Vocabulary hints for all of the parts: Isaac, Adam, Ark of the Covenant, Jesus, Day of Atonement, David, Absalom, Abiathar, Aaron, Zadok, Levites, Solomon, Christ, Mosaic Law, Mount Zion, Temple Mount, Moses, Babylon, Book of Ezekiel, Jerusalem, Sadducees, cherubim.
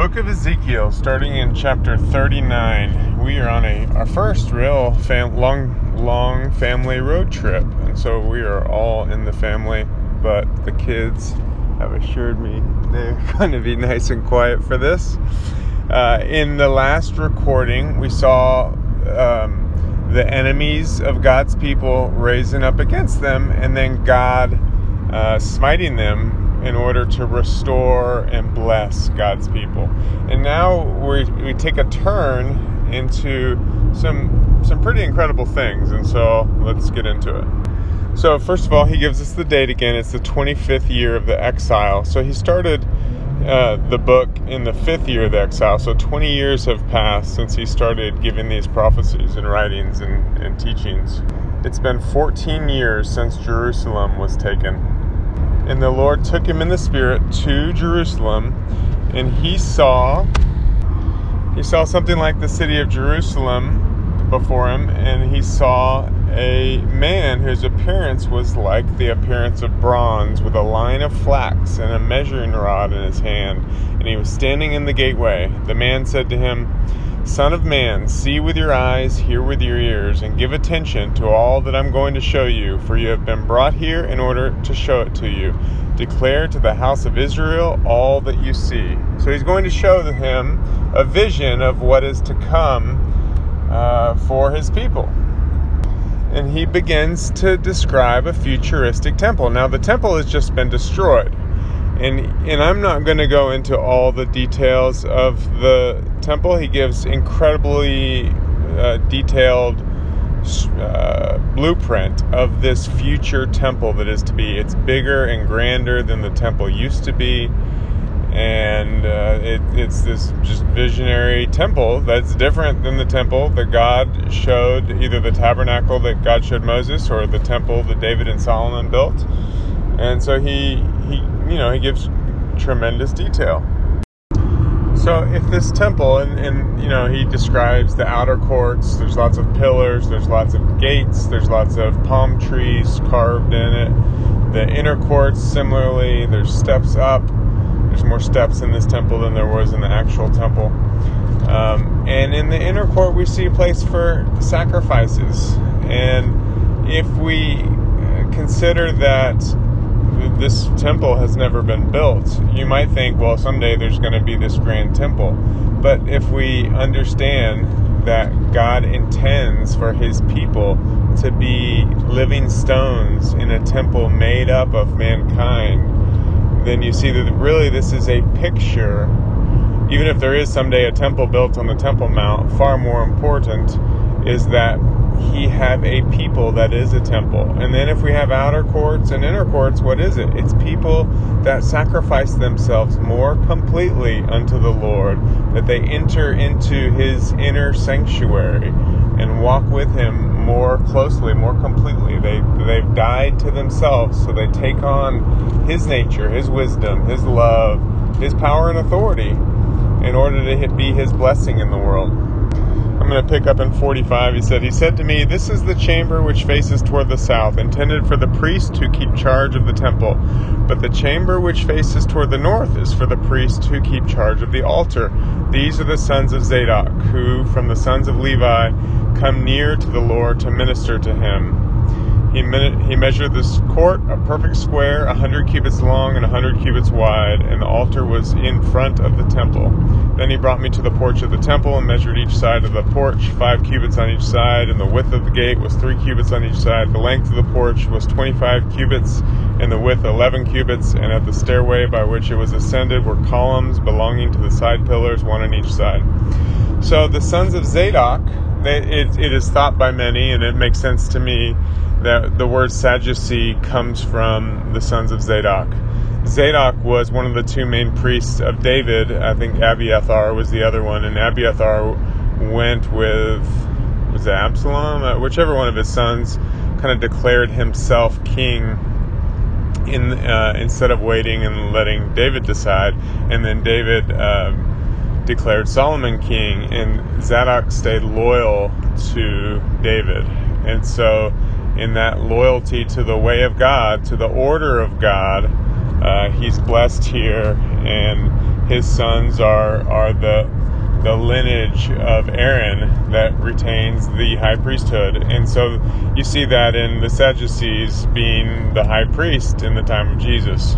Book of Ezekiel, starting in chapter 39, we are on our first real long family road trip, and so we are all in the family, but the kids have assured me they're going to be nice and quiet for this. In the last recording, we saw the enemies of God's people raising up against them, and then God smiting them in order to restore and bless God's people. And now we take a turn into some pretty incredible things, and so let's get into it. So first of all, he gives us the date again. It's the 25th year of the exile. So he started the book in the 5th year of the exile, so 20 years have passed since he started giving these prophecies and writings and teachings. It's been 14 years since Jerusalem was taken. And the Lord took him in the spirit to Jerusalem, and he saw something like the city of Jerusalem before him, and he saw a man whose appearance was like the appearance of bronze, with a line of flax and a measuring rod in his hand, and he was standing in the gateway. The man said to him, "Son of man, see with your eyes, hear with your ears, and give attention to all that I'm going to show you, for you have been brought here in order to show it to you. Declare to the house of Israel all that you see." So he's going to show him a vision of what is to come for his people. And he begins to describe a futuristic temple. Now, the temple has just been destroyed. And I'm not going to go into all the details of the temple. He gives incredibly detailed blueprint of this future temple that is to be. It's bigger and grander than the temple used to be. And it's this just visionary temple that's different than the temple that God showed, either the tabernacle that God showed Moses or the temple that David and Solomon built. And so he gives tremendous detail. So if this temple, and he describes the outer courts, there's lots of pillars, there's lots of gates, there's lots of palm trees carved in it. The inner courts, similarly, there's steps up. There's more steps in this temple than there was in the actual temple. And in the inner court, we see a place for sacrifices. And if we consider that this temple has never been built, you might think, well, someday there's going to be this grand temple. But if we understand that God intends for his people to be living stones in a temple made up of mankind, then you see that really this is a picture, even if there is someday a temple built on the Temple Mount, far more important is that he have a people that is a temple. And then if we have outer courts and inner courts, what is it? It's people that sacrifice themselves more completely unto the Lord, that they enter into his inner sanctuary and walk with him more closely, more completely. They've died to themselves, so they take on his nature, his wisdom, his love, his power and authority in order to be his blessing in the world. I'm going to pick up in 45. He said to me, "This is the chamber which faces toward the south, intended for the priest who keep charge of the temple. But the chamber which faces toward the north is for the priest who keep charge of the altar. These are the sons of Zadok, who from the sons of Levi come near to the Lord to minister to him." He measured this court, a perfect square, 100 cubits long and 100 cubits wide, and the altar was in front of the temple. Then he brought me to the porch of the temple and measured each side of the porch, 5 cubits on each side, and the width of the gate was 3 cubits on each side. The length of the porch was 25 cubits, and the width 11 cubits, and at the stairway by which it was ascended were columns belonging to the side pillars, one on each side. So the sons of Zadok, it is thought by many, and it makes sense to me, that the word Sadducee comes from the sons of Zadok. Zadok was one of the two main priests of David. I think Abiathar was the other one, and Abiathar went with, was it Absalom? Whichever one of his sons kind of declared himself king instead of waiting and letting David decide. And then David declared Solomon king, and Zadok stayed loyal to David. And so in that loyalty to the way of God, to the order of God, he's blessed here, and his sons are the lineage of Aaron that retains the high priesthood. And so you see that in the Sadducees being the high priest in the time of Jesus.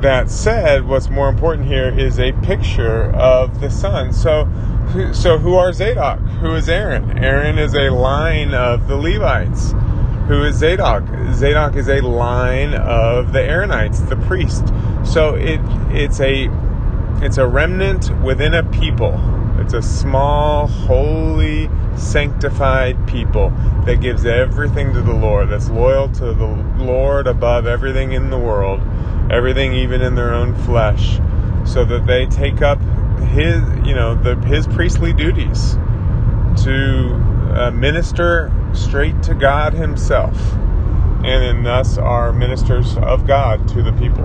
That said, what's more important here is a picture of the son. So who are Zadok? Who is Aaron? Aaron is a line of the Levites. Who is Zadok? Zadok is a line of the Aaronites, the priest. So it's a remnant within a people. It's a small, holy, sanctified people that gives everything to the Lord, that's loyal to the Lord above everything in the world, everything even in their own flesh, so that they take up his priestly duties to minister straight to God himself, and thus are ministers of God to the people.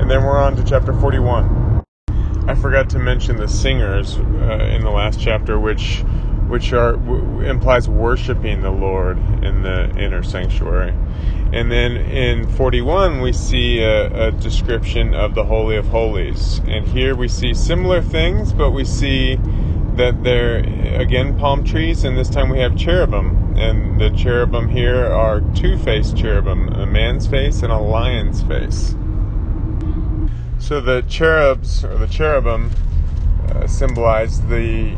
And then we're on to chapter 41. I forgot to mention the singers in the last chapter, which implies worshiping the Lord in the inner sanctuary. And then in 41, we see a description of the Holy of Holies. And here we see similar things, but we see that they're, again, palm trees, and this time we have cherubim. And the cherubim here are two-faced cherubim, a man's face and a lion's face. So the cherubs, or the cherubim, symbolize the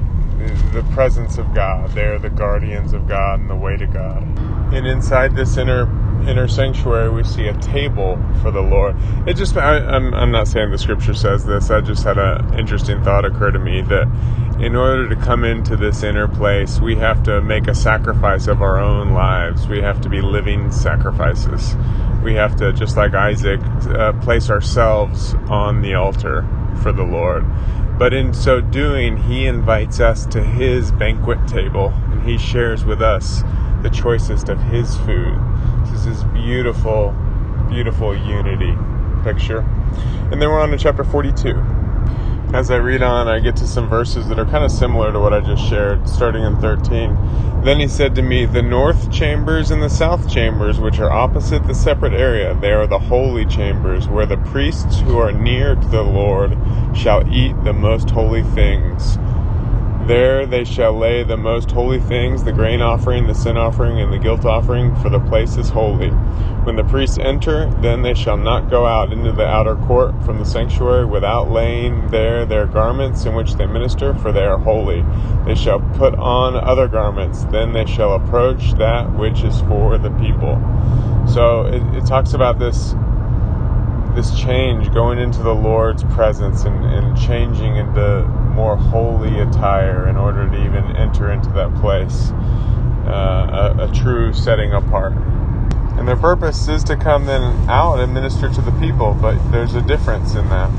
presence of God. They are the guardians of God and the way to God. And inside this inner sanctuary, we see a table for the Lord. I'm not saying the scripture says this. I just had an interesting thought occur to me that in order to come into this inner place, we have to make a sacrifice of our own lives. We have to be living sacrifices. We have to, just like Isaac, place ourselves on the altar for the Lord. But in so doing, he invites us to his banquet table, and he shares with us the choicest of his food. This is beautiful, beautiful unity picture. And then we're on to chapter 42. As I read on, I get to some verses that are kind of similar to what I just shared, starting in 13. Then he said to me, "The north chambers and the south chambers, which are opposite the separate area, they are the holy chambers, where the priests who are near to the Lord shall eat the most holy things. There they shall lay the most holy things, the grain offering, the sin offering, and the guilt offering, for the place is holy. When the priests enter, then they shall not go out into the outer court from the sanctuary without laying there their garments in which they minister, for they are holy. They shall put on other garments, then they shall approach that which is for the people." So it talks about this change, going into the Lord's presence and changing into more holy attire in order to even enter into that place, a true setting apart. And their purpose is to come then out and minister to the people, but there's a difference in that.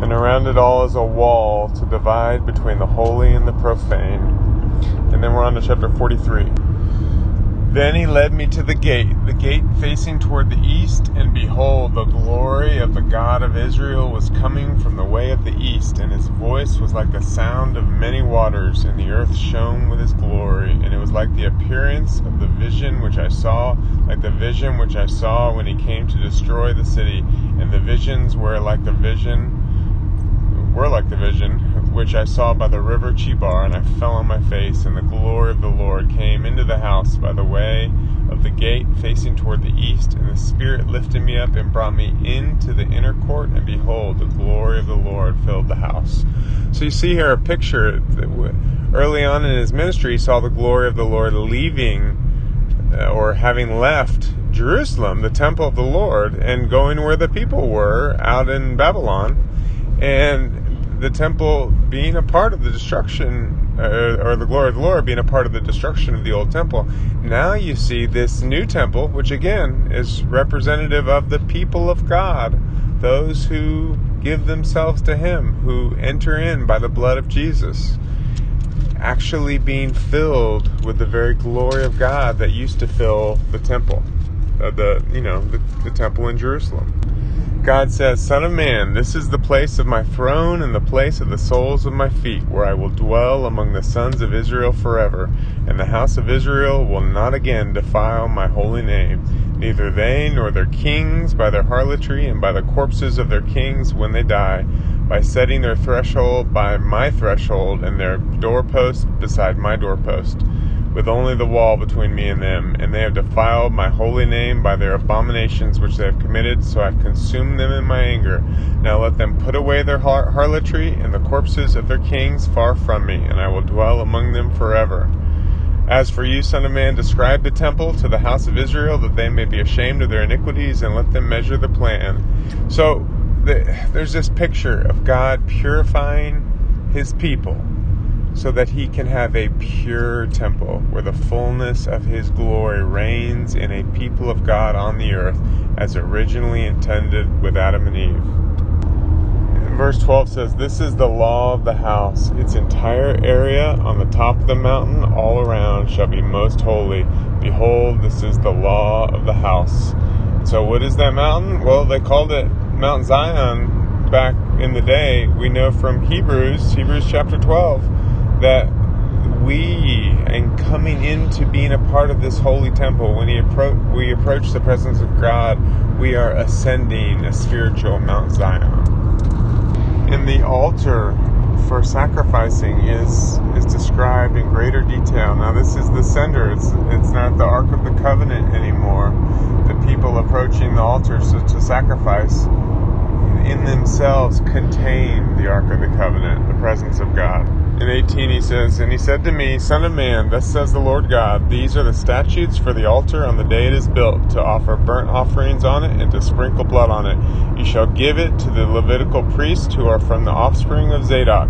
And around it all is a wall to divide between the holy and the profane. And then we're on to chapter 43. Then he led me to the gate facing toward the east, and behold, the glory of the God of Israel was coming from the way of the east, and his voice was like the sound of many waters, and the earth shone with his glory, and it was like the appearance of the vision which I saw, like the vision which I saw when he came to destroy the city, and the visions were like the vision which I saw by the river Chebar, and I fell on my face, and the glory of the Lord came into the house by the way of the gate facing toward the east, and the Spirit lifted me up and brought me into the inner court, and behold, the glory of the Lord filled the house. So you see here a picture that early on in his ministry, he saw the glory of the Lord leaving, or having left Jerusalem, the temple of the Lord, and going where the people were out in Babylon, and the temple being a part of the destruction, or the glory of the Lord being a part of the destruction of the old temple. Now you see this new temple, which again is representative of the people of God, those who give themselves to him, who enter in by the blood of Jesus, actually being filled with the very glory of God that used to fill the temple, the temple in Jerusalem. God says, Son of man, this is the place of my throne and the place of the soles of my feet, where I will dwell among the sons of Israel forever. And the house of Israel will not again defile my holy name, neither they nor their kings by their harlotry and by the corpses of their kings when they die, by setting their threshold by my threshold and their doorpost beside my doorpost, with only the wall between me and them, and they have defiled my holy name by their abominations which they have committed, so I have consumed them in my anger. Now let them put away their harlotry and the corpses of their kings far from me, and I will dwell among them forever. As for you, Son of man, describe the temple to the house of Israel, that they may be ashamed of their iniquities, and let them measure the plan. So there's this picture of God purifying his people, so that he can have a pure temple where the fullness of his glory reigns in a people of God on the earth as originally intended with Adam and Eve. And verse 12 says, this is the law of the house. Its entire area on the top of the mountain all around shall be most holy. Behold, this is the law of the house. So what is that mountain? Well, they called it Mount Zion back in the day. We know from Hebrews chapter 12, that we, and coming into being a part of this holy temple, when we approach the presence of God, we are ascending a spiritual Mount Zion. And the altar for sacrificing is described in greater detail. Now this is the sender. It's not the Ark of the Covenant anymore. The people approaching the altar to sacrifice in themselves contain the Ark of the Covenant, the presence of God. In 18 he says, and he said to me, Son of man, thus says the Lord God, these are the statutes for the altar on the day it is built, to offer burnt offerings on it and to sprinkle blood on it. You shall give it to the Levitical priests who are from the offspring of Zadok,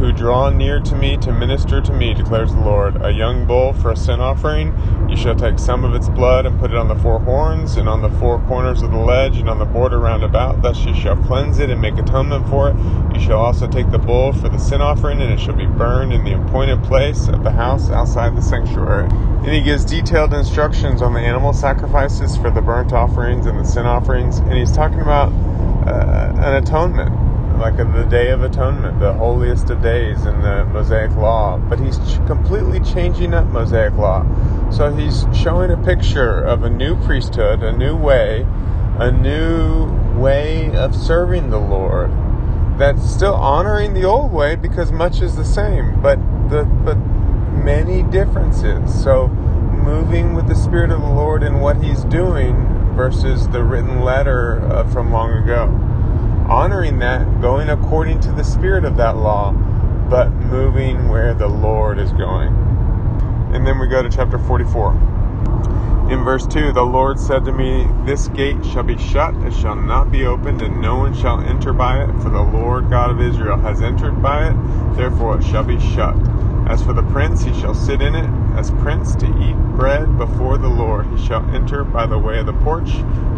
who draw near to me to minister to me, declares the Lord. A young bull for a sin offering, you shall take some of its blood and put it on the four horns, and on the four corners of the ledge, and on the border round about. Thus you shall cleanse it and make atonement for it. You shall also take the bull for the sin offering, and it shall be burned in the appointed place at the house outside the sanctuary. And he gives detailed instructions on the animal sacrifices for the burnt offerings and the sin offerings. And he's talking about an atonement, like the Day of Atonement, the holiest of days in the Mosaic Law. But he's completely changing up Mosaic Law. So he's showing a picture of a new priesthood, a new way of serving the Lord, that's still honoring the old way because much is the same, but many differences. So moving with the Spirit of the Lord in what he's doing versus the written letter from long ago. Honoring that, going according to the spirit of that law, but moving where the Lord is going. And then we go to chapter 44. In verse 2, the Lord said to me, this gate shall be shut, it shall not be opened, and no one shall enter by it, for the Lord God of Israel has entered by it, therefore it shall be shut. As for the prince, he shall sit in it, as prince to eat bread before the Lord. He shall enter by the way of the porch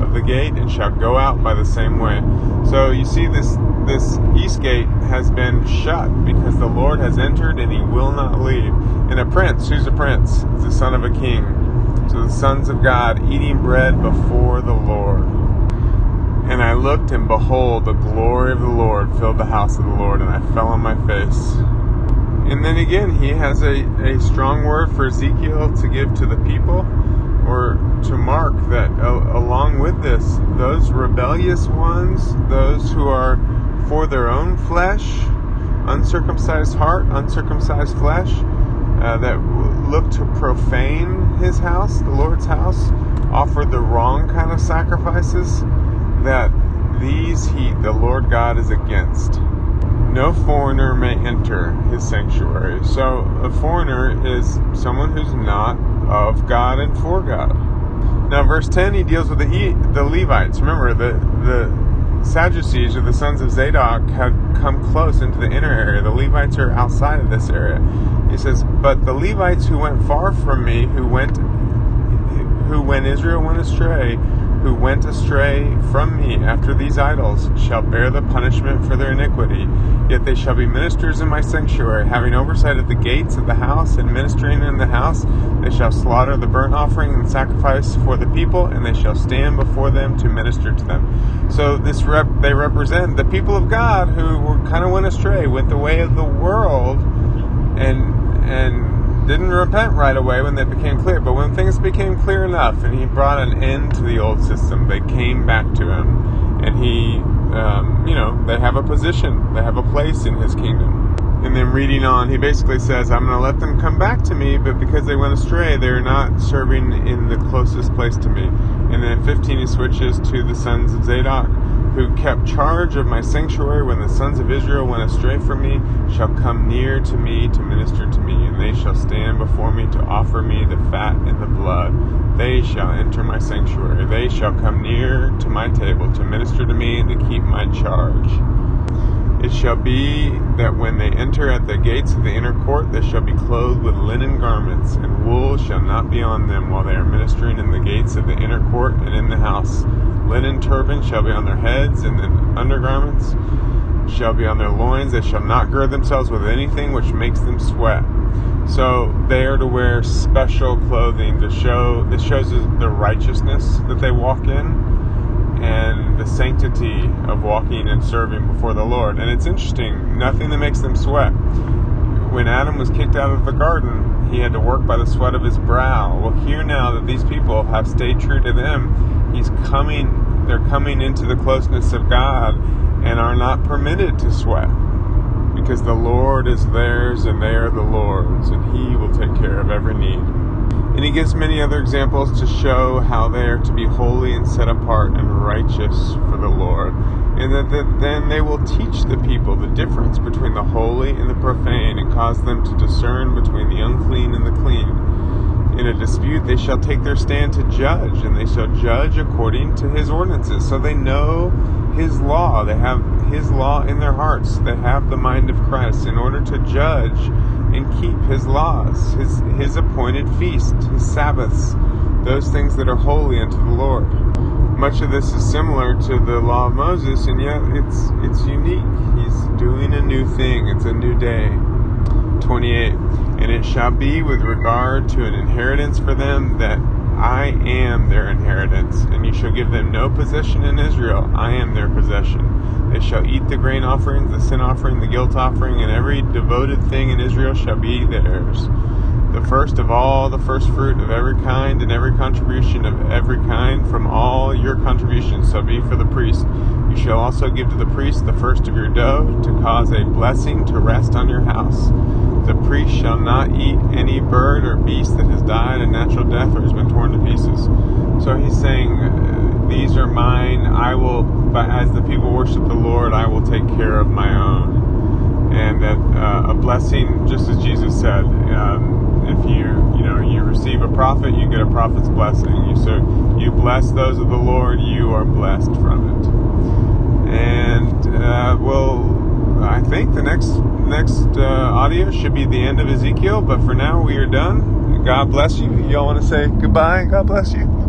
of the gate, and shall go out by the same way. So you see, this east gate has been shut because the Lord has entered and he will not leave. And a prince, who's a prince? It's the son of a king. So the sons of God eating bread before the Lord. And I looked, and behold, the glory of the Lord filled the house of the Lord, and I fell on my face. And then again, he has a strong word for Ezekiel to give to the people, or to mark that along with this, those rebellious ones, those who are for their own flesh, uncircumcised heart, uncircumcised flesh, that look to profane his house, the Lord's house, offer the wrong kind of sacrifices, that these the Lord God is against. No foreigner may enter his sanctuary. So a foreigner is someone who's not of God and for God. Now verse 10, he deals with the Levites. Remember, the Sadducees, or the sons of Zadok, had come close into the inner area. The Levites are outside of this area. He says, but the Levites who went far from me, who when Israel went astray, who went astray from me after these idols shall bear the punishment for their iniquity. Yet they shall be ministers in my sanctuary, having oversight at the gates of the house, and ministering in the house. They shall slaughter the burnt offering and sacrifice for the people, and they shall stand before them to minister to them. So they represent the people of God who went astray, went the way of the world, and didn't repent right away when they became clear. But when things became clear enough and he brought an end to the old system, they came back to him, and he they have a position, they have a place in his kingdom. And then reading on, he basically says, I'm going to let them come back to me, but because they went astray, they're not serving in the closest place to me. And then in 15 he switches to the sons of Zadok, who kept charge of my sanctuary when the sons of Israel went astray from me, shall come near to me to minister to me, and they shall stand before me to offer me the fat and the blood. They shall enter my sanctuary. They shall come near to my table to minister to me and to keep my charge. It shall be that when they enter at the gates of the inner court, they shall be clothed with linen garments, and wool shall not be on them while they are ministering in the gates of the inner court and in the house. Linen turbans shall be on their heads, and then undergarments shall be on their loins. They shall not gird themselves with anything which makes them sweat. So they are to wear special clothing to show, it shows the righteousness that they walk in and the sanctity of walking and serving before the Lord. And it's interesting, nothing that makes them sweat. When Adam was kicked out of the garden, he had to work by the sweat of his brow. Well, here now that these people have stayed true to them, they're coming into the closeness of God and are not permitted to sweat, because the Lord is theirs and they are the Lord's, and he will take care of every need. And he gives many other examples to show how they are to be holy and set apart and righteous for the Lord, and that then they will teach the people the difference between the holy and the profane, and cause them to discern between the unclean and the clean. In a dispute, they shall take their stand to judge, and they shall judge according to his ordinances. So they know his law. They have his law in their hearts. They have the mind of Christ in order to judge and keep his laws, his appointed feast, his Sabbaths, those things that are holy unto the Lord. Much of this is similar to the law of Moses, and yet it's unique. He's doing a new thing. It's a new day. 28. And it shall be with regard to an inheritance for them that I am their inheritance, and you shall give them no possession in Israel. I am their possession. They shall eat the grain offerings, the sin offering, the guilt offering, and every devoted thing in Israel shall be theirs. The first of all, the first fruit of every kind, and every contribution of every kind from all your contributions shall be for the priest. You shall also give to the priest the first of your dough, to cause a blessing to rest on your house. The priest shall not eat any bird or beast that has died a natural death or has been torn to pieces. So he's saying, these are mine. I will, as the people worship the Lord, I will take care of my own. And that a blessing, just as Jesus said, if you receive a prophet, you get a prophet's blessing. You bless those of the Lord, you are blessed from it. And I think the next audio should be the end of Ezekiel. But for now, we are done. God bless you. Y'all want to say goodbye? God bless you.